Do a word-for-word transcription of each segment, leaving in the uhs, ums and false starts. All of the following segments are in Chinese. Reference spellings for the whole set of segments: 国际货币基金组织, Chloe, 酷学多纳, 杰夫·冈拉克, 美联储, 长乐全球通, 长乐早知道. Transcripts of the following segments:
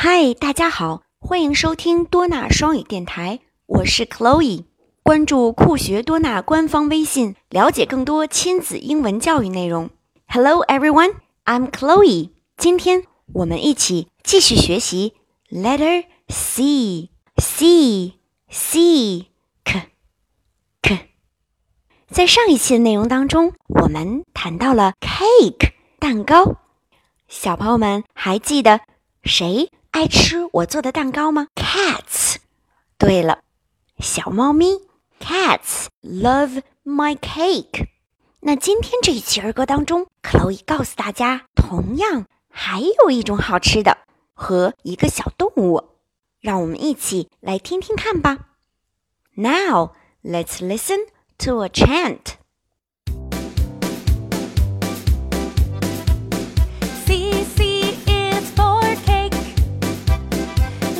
嗨，大家好，欢迎收听多纳双语电台，我是 Chloe。关注酷学多纳官方微信，了解更多亲子英文教育内容。Hello everyone, I'm Chloe。今天我们一起继续学习 letter C, C, C, K, K。在上一期的内容当中，我们谈到了 cake 蛋糕，小朋友们还记得谁爱吃我做的蛋糕吗？ Cats。 对了，小猫咪 Cats love my cake。 那今天这一期儿歌当中， Chloe 告诉大家，同样还有一种好吃的和一个小动物，让我们一起来听听看吧。 Now let's listen to a chant. C, C is for cake.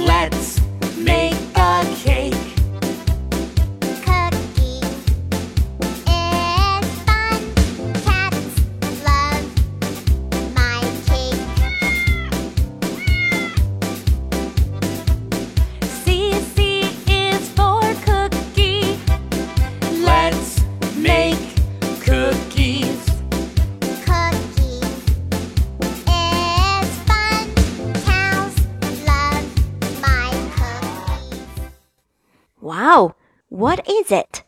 Let's make a cake.Wow, what is it?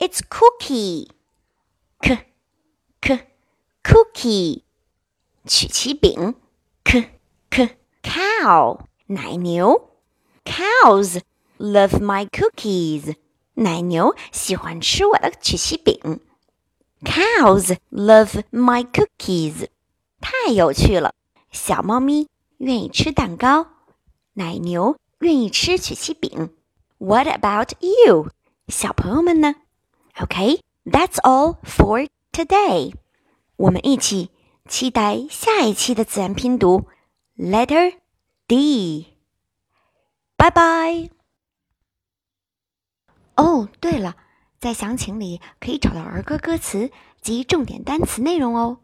It's cookie. K, K, cookie. 曲奇饼 K, K, cow. 奶牛 Cows love my cookies. 奶牛喜欢吃我的曲奇饼。Cows love my cookies. 太有趣了，小猫咪愿意吃蛋糕，奶牛愿意吃曲奇饼。What about you? 小朋友们呢？ Okay, that's all for today. 我们一起期待下一期的自然拼读 Letter D. Bye bye. 哦，对了，在详情里可以找到儿歌歌词及重点单词内容哦。